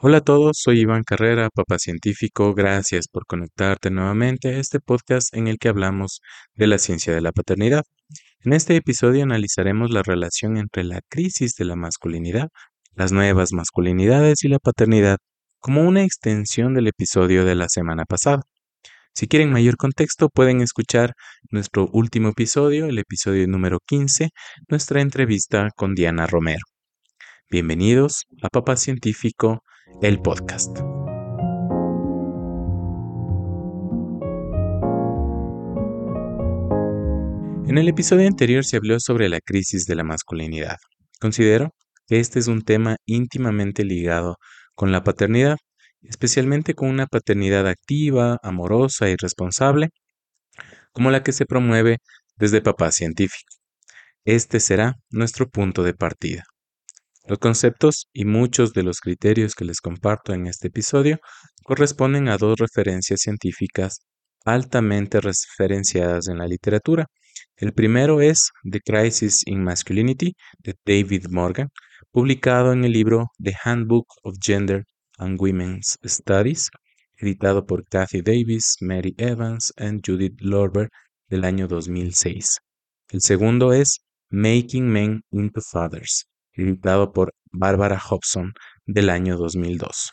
Hola a todos, soy Iván Carrera, Papá Científico. Gracias por conectarte nuevamente a este podcast en el que hablamos de la ciencia de la paternidad. En este episodio analizaremos la relación entre la crisis de la masculinidad, las nuevas masculinidades y la paternidad, como una extensión del episodio de la semana pasada. Si quieren mayor contexto, pueden escuchar nuestro último episodio, el episodio número 15, nuestra entrevista con Diana Romero. Bienvenidos a Papá Científico, el podcast. En el episodio anterior se habló sobre la crisis de la masculinidad. Considero que este es un tema íntimamente ligado con la paternidad, especialmente con una paternidad activa, amorosa y responsable, como la que se promueve desde Papá Científico. Este será nuestro punto de partida. Los conceptos y muchos de los criterios que les comparto en este episodio corresponden a dos referencias científicas altamente referenciadas en la literatura. El primero es The Crisis in Masculinity, de David Morgan, publicado en el libro The Handbook of Gender and Women's Studies, editado por Kathy Davis, Mary Evans y Judith Lorber del año 2006. El segundo es Making Men into Fathers, editado por Barbara Hobson del año 2002.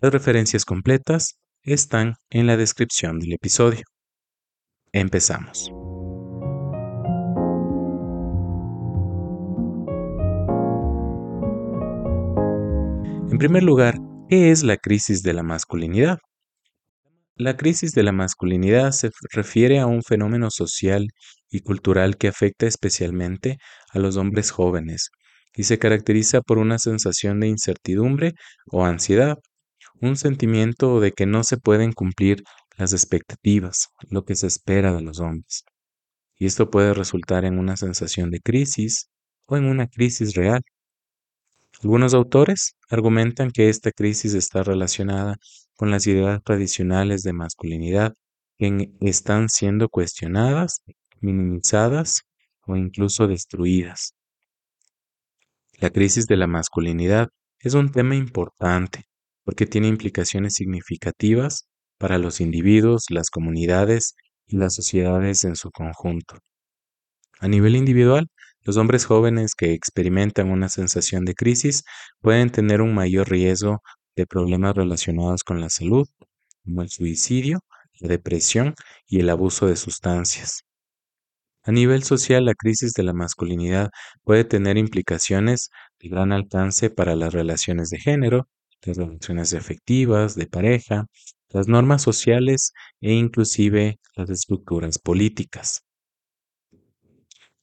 Las referencias completas están en la descripción del episodio. Empezamos. En primer lugar, ¿qué es la crisis de la masculinidad? La crisis de la masculinidad se refiere a un fenómeno social y cultural que afecta especialmente a los hombres jóvenes, y se caracteriza por una sensación de incertidumbre o ansiedad, un sentimiento de que no se pueden cumplir las expectativas, lo que se espera de los hombres. Y esto puede resultar en una sensación de crisis o en una crisis real. Algunos autores argumentan que esta crisis está relacionada con las ideas tradicionales de masculinidad que están siendo cuestionadas, minimizadas o incluso destruidas. La crisis de la masculinidad es un tema importante porque tiene implicaciones significativas para los individuos, las comunidades y las sociedades en su conjunto. A nivel individual, los hombres jóvenes que experimentan una sensación de crisis pueden tener un mayor riesgo de problemas relacionados con la salud, como el suicidio, la depresión y el abuso de sustancias. A nivel social, la crisis de la masculinidad puede tener implicaciones de gran alcance para las relaciones de género, las relaciones afectivas, de pareja, las normas sociales e inclusive las estructuras políticas.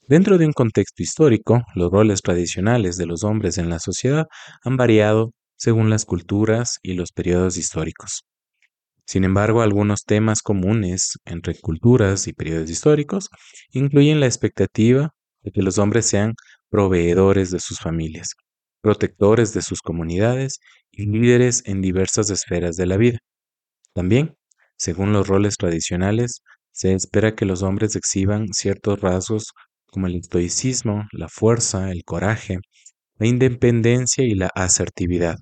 Dentro de un contexto histórico, los roles tradicionales de los hombres en la sociedad han variado según las culturas y los periodos históricos. Sin embargo, algunos temas comunes entre culturas y periodos históricos incluyen la expectativa de que los hombres sean proveedores de sus familias, protectores de sus comunidades y líderes en diversas esferas de la vida. También, según los roles tradicionales, se espera que los hombres exhiban ciertos rasgos como el estoicismo, la fuerza, el coraje, la independencia y la asertividad.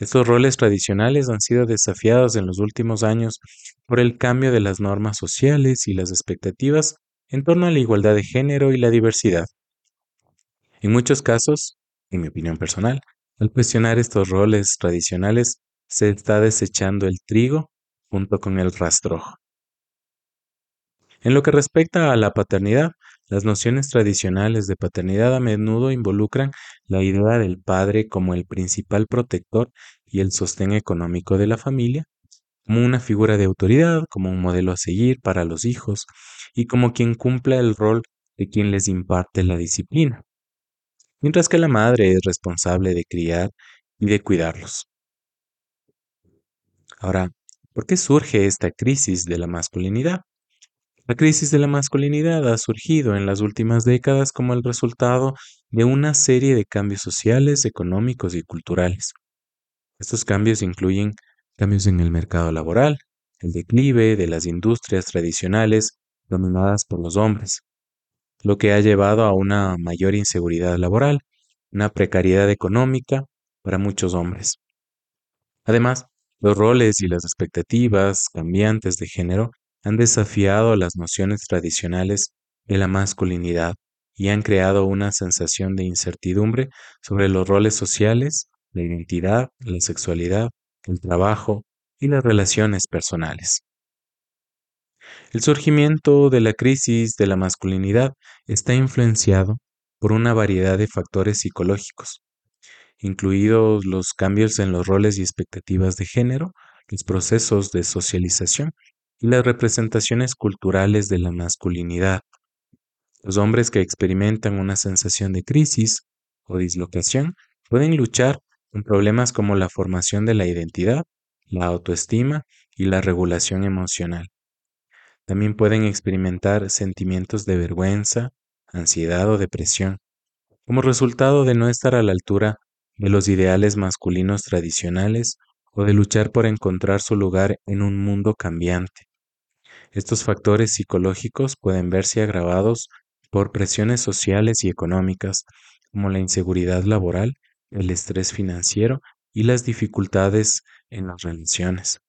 Estos roles tradicionales han sido desafiados en los últimos años por el cambio de las normas sociales y las expectativas en torno a la igualdad de género y la diversidad. En muchos casos, en mi opinión personal, al cuestionar estos roles tradicionales se está desechando el trigo junto con el rastrojo. En lo que respecta a la paternidad, las nociones tradicionales de paternidad a menudo involucran la idea del padre como el principal protector y el sostén económico de la familia, como una figura de autoridad, como un modelo a seguir para los hijos y como quien cumpla el rol de quien les imparte la disciplina, mientras que la madre es responsable de criar y de cuidarlos. Ahora, ¿por qué surge esta crisis de la masculinidad? La crisis de la masculinidad ha surgido en las últimas décadas como el resultado de una serie de cambios sociales, económicos y culturales. Estos cambios incluyen cambios en el mercado laboral, el declive de las industrias tradicionales dominadas por los hombres, lo que ha llevado a una mayor inseguridad laboral, una precariedad económica para muchos hombres. Además, los roles y las expectativas cambiantes de género han desafiado las nociones tradicionales de la masculinidad y han creado una sensación de incertidumbre sobre los roles sociales, la identidad, la sexualidad, el trabajo y las relaciones personales. El surgimiento de la crisis de la masculinidad está influenciado por una variedad de factores psicológicos, incluidos los cambios en los roles y expectativas de género, los procesos de socialización y las representaciones culturales de la masculinidad. Los hombres que experimentan una sensación de crisis o dislocación pueden luchar con problemas como la formación de la identidad, la autoestima y la regulación emocional. También pueden experimentar sentimientos de vergüenza, ansiedad o depresión, como resultado de no estar a la altura de los ideales masculinos tradicionales o de luchar por encontrar su lugar en un mundo cambiante. Estos factores psicológicos pueden verse agravados por presiones sociales y económicas, como la inseguridad laboral, el estrés financiero y las dificultades en las relaciones.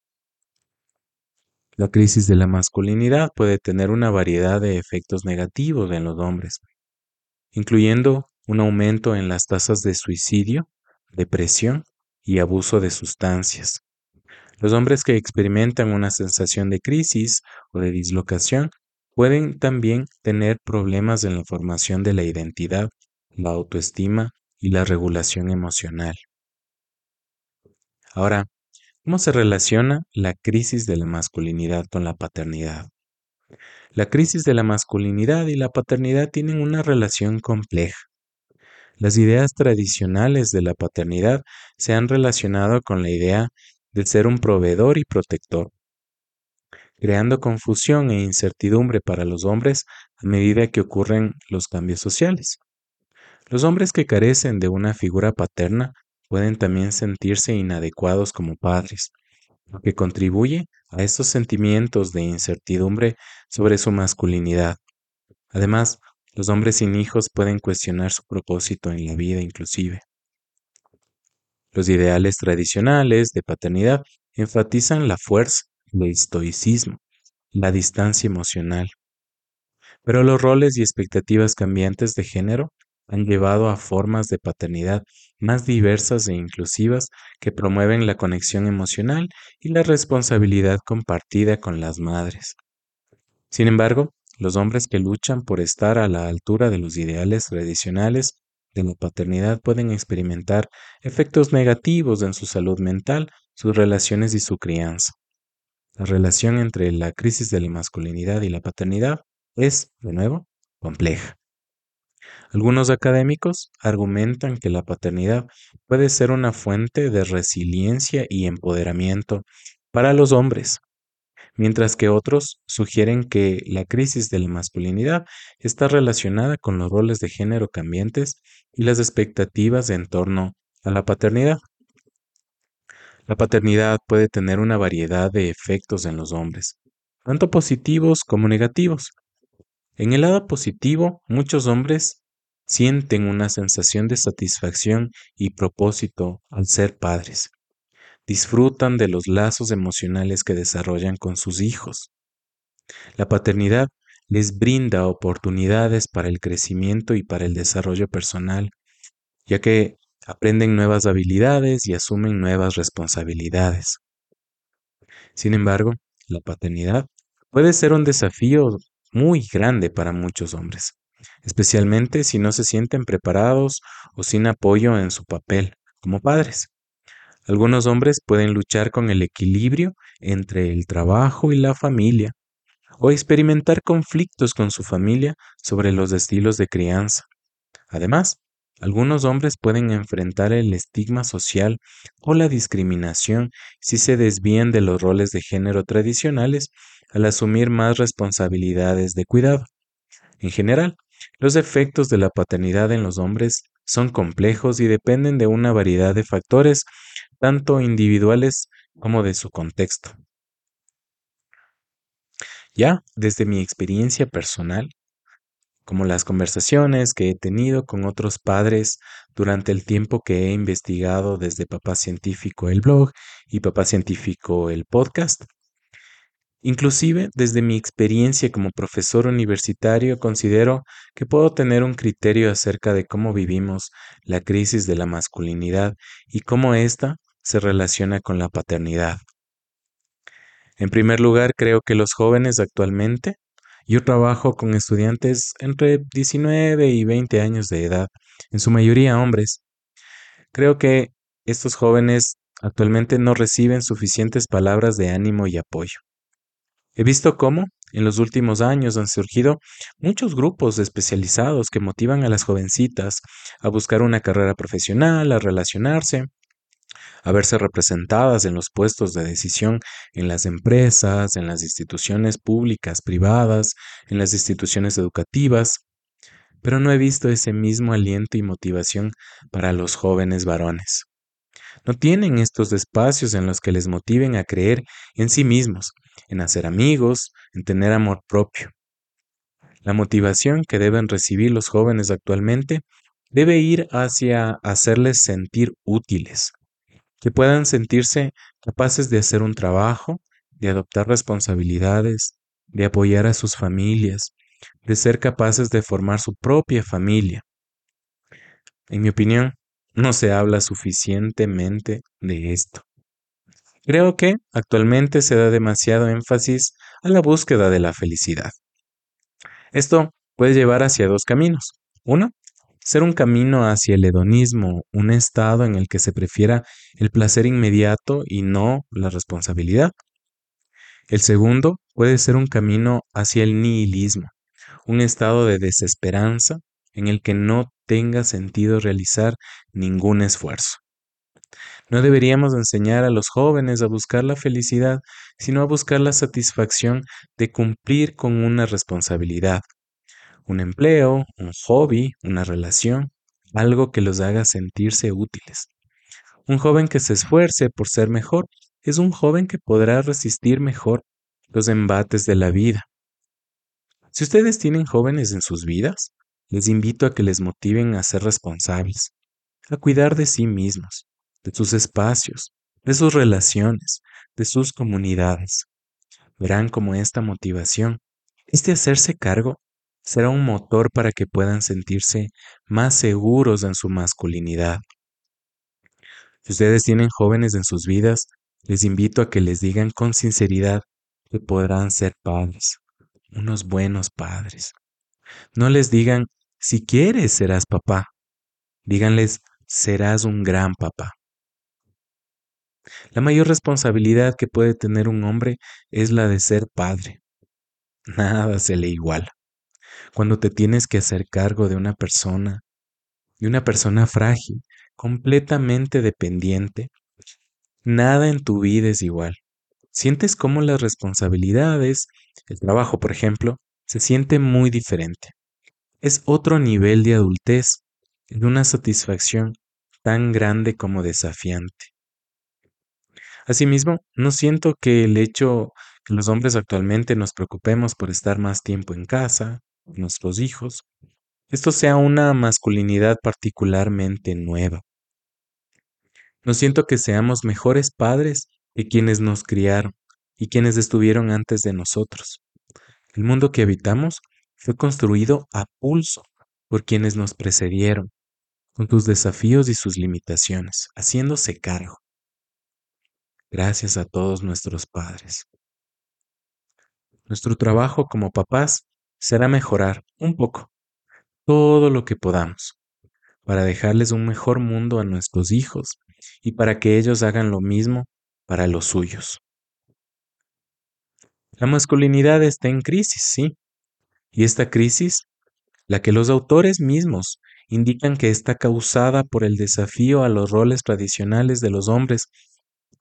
La crisis de la masculinidad puede tener una variedad de efectos negativos en los hombres, incluyendo un aumento en las tasas de suicidio, depresión y abuso de sustancias. Los hombres que experimentan una sensación de crisis o de dislocación pueden también tener problemas en la formación de la identidad, la autoestima y la regulación emocional. Ahora, ¿cómo se relaciona la crisis de la masculinidad con la paternidad? La crisis de la masculinidad y la paternidad tienen una relación compleja. Las ideas tradicionales de la paternidad se han relacionado con la idea de ser un proveedor y protector, creando confusión e incertidumbre para los hombres a medida que ocurren los cambios sociales. Los hombres que carecen de una figura paterna pueden también sentirse inadecuados como padres, lo que contribuye a estos sentimientos de incertidumbre sobre su masculinidad. Además, los hombres sin hijos pueden cuestionar su propósito en la vida inclusive. Los ideales tradicionales de paternidad enfatizan la fuerza, el estoicismo, la distancia emocional. Pero los roles y expectativas cambiantes de género han llevado a formas de paternidad más diversas e inclusivas que promueven la conexión emocional y la responsabilidad compartida con las madres. Sin embargo, los hombres que luchan por estar a la altura de los ideales tradicionales de la paternidad pueden experimentar efectos negativos en su salud mental, sus relaciones y su crianza. La relación entre la crisis de la masculinidad y la paternidad es, de nuevo, compleja. Algunos académicos argumentan que la paternidad puede ser una fuente de resiliencia y empoderamiento para los hombres, mientras que otros sugieren que la crisis de la masculinidad está relacionada con los roles de género cambiantes y las expectativas en torno a la paternidad. La paternidad puede tener una variedad de efectos en los hombres, tanto positivos como negativos. En el lado positivo, muchos hombres sienten una sensación de satisfacción y propósito al ser padres. Disfrutan de los lazos emocionales que desarrollan con sus hijos. La paternidad les brinda oportunidades para el crecimiento y para el desarrollo personal, ya que aprenden nuevas habilidades y asumen nuevas responsabilidades. Sin embargo, la paternidad puede ser un desafío muy grande para muchos hombres, especialmente si no se sienten preparados o sin apoyo en su papel como padres. Algunos hombres pueden luchar con el equilibrio entre el trabajo y la familia, o experimentar conflictos con su familia sobre los estilos de crianza. Además, algunos hombres pueden enfrentar el estigma social o la discriminación si se desvían de los roles de género tradicionales al asumir más responsabilidades de cuidado. En general, los efectos de la paternidad en los hombres son complejos y dependen de una variedad de factores, tanto individuales como de su contexto. Ya desde mi experiencia personal, como las conversaciones que he tenido con otros padres durante el tiempo que he investigado desde Papá Científico el blog y Papá Científico el podcast. Inclusive, desde mi experiencia como profesor universitario, considero que puedo tener un criterio acerca de cómo vivimos la crisis de la masculinidad y cómo ésta se relaciona con la paternidad. En primer lugar, creo que los jóvenes actualmente, yo trabajo con estudiantes entre 19 y 20 años de edad, en su mayoría hombres. Creo que estos jóvenes actualmente no reciben suficientes palabras de ánimo y apoyo. He visto cómo en los últimos años han surgido muchos grupos especializados que motivan a las jovencitas a buscar una carrera profesional, a relacionarse, a verse representadas en los puestos de decisión en las empresas, en las instituciones públicas, privadas, en las instituciones educativas, pero no he visto ese mismo aliento y motivación para los jóvenes varones. No tienen estos espacios en los que les motiven a creer en sí mismos, en hacer amigos, en tener amor propio. La motivación que deben recibir los jóvenes actualmente debe ir hacia hacerles sentir útiles, que puedan sentirse capaces de hacer un trabajo, de adoptar responsabilidades, de apoyar a sus familias, de ser capaces de formar su propia familia. En mi opinión, no se habla suficientemente de esto. Creo que actualmente se da demasiado énfasis a la búsqueda de la felicidad. Esto puede llevar hacia dos caminos. Uno, ser un camino hacia el hedonismo, un estado en el que se prefiera el placer inmediato y no la responsabilidad. El segundo puede ser un camino hacia el nihilismo, un estado de desesperanza en el que no tenga sentido realizar ningún esfuerzo. No deberíamos enseñar a los jóvenes a buscar la felicidad, sino a buscar la satisfacción de cumplir con una responsabilidad. Un empleo, un hobby, una relación, algo que los haga sentirse útiles. Un joven que se esfuerce por ser mejor es un joven que podrá resistir mejor los embates de la vida. Si ustedes tienen jóvenes en sus vidas, les invito a que les motiven a ser responsables, a cuidar de sí mismos, de sus espacios, de sus relaciones, de sus comunidades. Verán cómo esta motivación, este hacerse cargo, será un motor para que puedan sentirse más seguros en su masculinidad. Si ustedes tienen jóvenes en sus vidas, les invito a que les digan con sinceridad que podrán ser padres, unos buenos padres. No les digan, si quieres serás papá. Díganles, serás un gran papá. La mayor responsabilidad que puede tener un hombre es la de ser padre. Nada se le iguala. Cuando te tienes que hacer cargo de una persona frágil, completamente dependiente, nada en tu vida es igual. Sientes cómo las responsabilidades, el trabajo, por ejemplo, se siente muy diferente. Es otro nivel de adultez, de una satisfacción tan grande como desafiante. Asimismo, no siento que el hecho que los hombres actualmente nos preocupemos por estar más tiempo en casa, nuestros hijos, esto sea una masculinidad particularmente nueva. No siento que seamos mejores padres que quienes nos criaron y quienes estuvieron antes de nosotros. El mundo que habitamos fue construido a pulso por quienes nos precedieron, con sus desafíos y sus limitaciones, haciéndose cargo. Gracias a todos nuestros padres. Nuestro trabajo como papás será mejorar un poco todo lo que podamos para dejarles un mejor mundo a nuestros hijos y para que ellos hagan lo mismo para los suyos. La masculinidad está en crisis, sí, y esta crisis, la que los autores mismos indican que está causada por el desafío a los roles tradicionales de los hombres,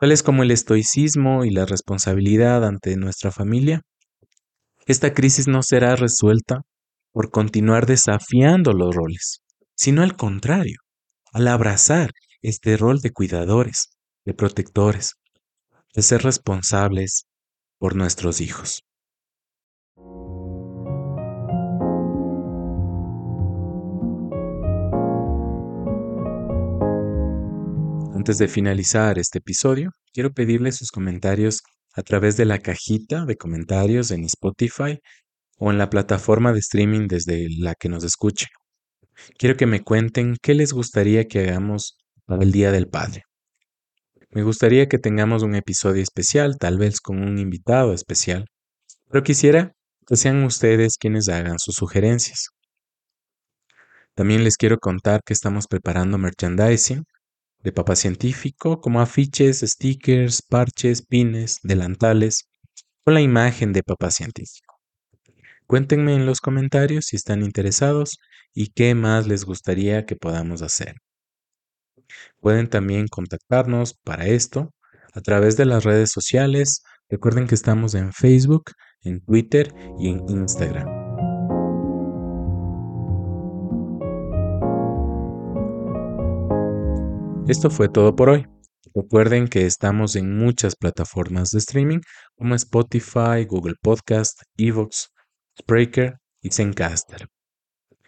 tales como el estoicismo y la responsabilidad ante nuestra familia, esta crisis no será resuelta por continuar desafiando los roles, sino al contrario, al abrazar este rol de cuidadores, de protectores, de ser responsables por nuestros hijos. Antes de finalizar este episodio, quiero pedirles sus comentarios a través de la cajita de comentarios en Spotify o en la plataforma de streaming desde la que nos escuchen. Quiero que me cuenten qué les gustaría que hagamos para el Día del Padre. Me gustaría que tengamos un episodio especial, tal vez con un invitado especial, pero quisiera que sean ustedes quienes hagan sus sugerencias. También les quiero contar que estamos preparando merchandising de Papá Científico, como afiches, stickers, parches, pines, delantales, con la imagen de Papá Científico. Cuéntenme en los comentarios si están interesados y qué más les gustaría que podamos hacer. Pueden también contactarnos para esto a través de las redes sociales. Recuerden que estamos en Facebook, en Twitter y en Instagram. Esto fue todo por hoy. Recuerden que estamos en muchas plataformas de streaming como Spotify, Google Podcast, Evox, Spreaker y Zencastr.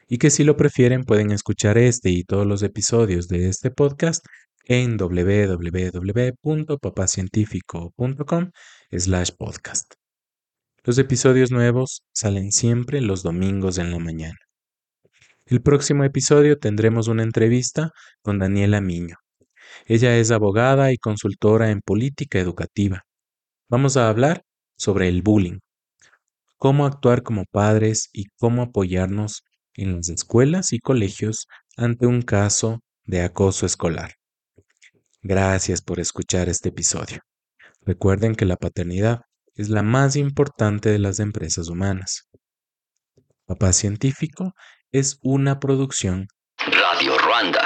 Y que si lo prefieren pueden escuchar este y todos los episodios de este podcast en www.papacientifico.com/podcast. Los episodios nuevos salen siempre los domingos en la mañana. El próximo episodio tendremos una entrevista con Daniela Miño. Ella es abogada y consultora en política educativa. Vamos a hablar sobre el bullying, cómo actuar como padres y cómo apoyarnos en las escuelas y colegios ante un caso de acoso escolar. Gracias por escuchar este episodio. Recuerden que la paternidad es la más importante de las empresas humanas. Papá Científico es una producción Radio Ruanda.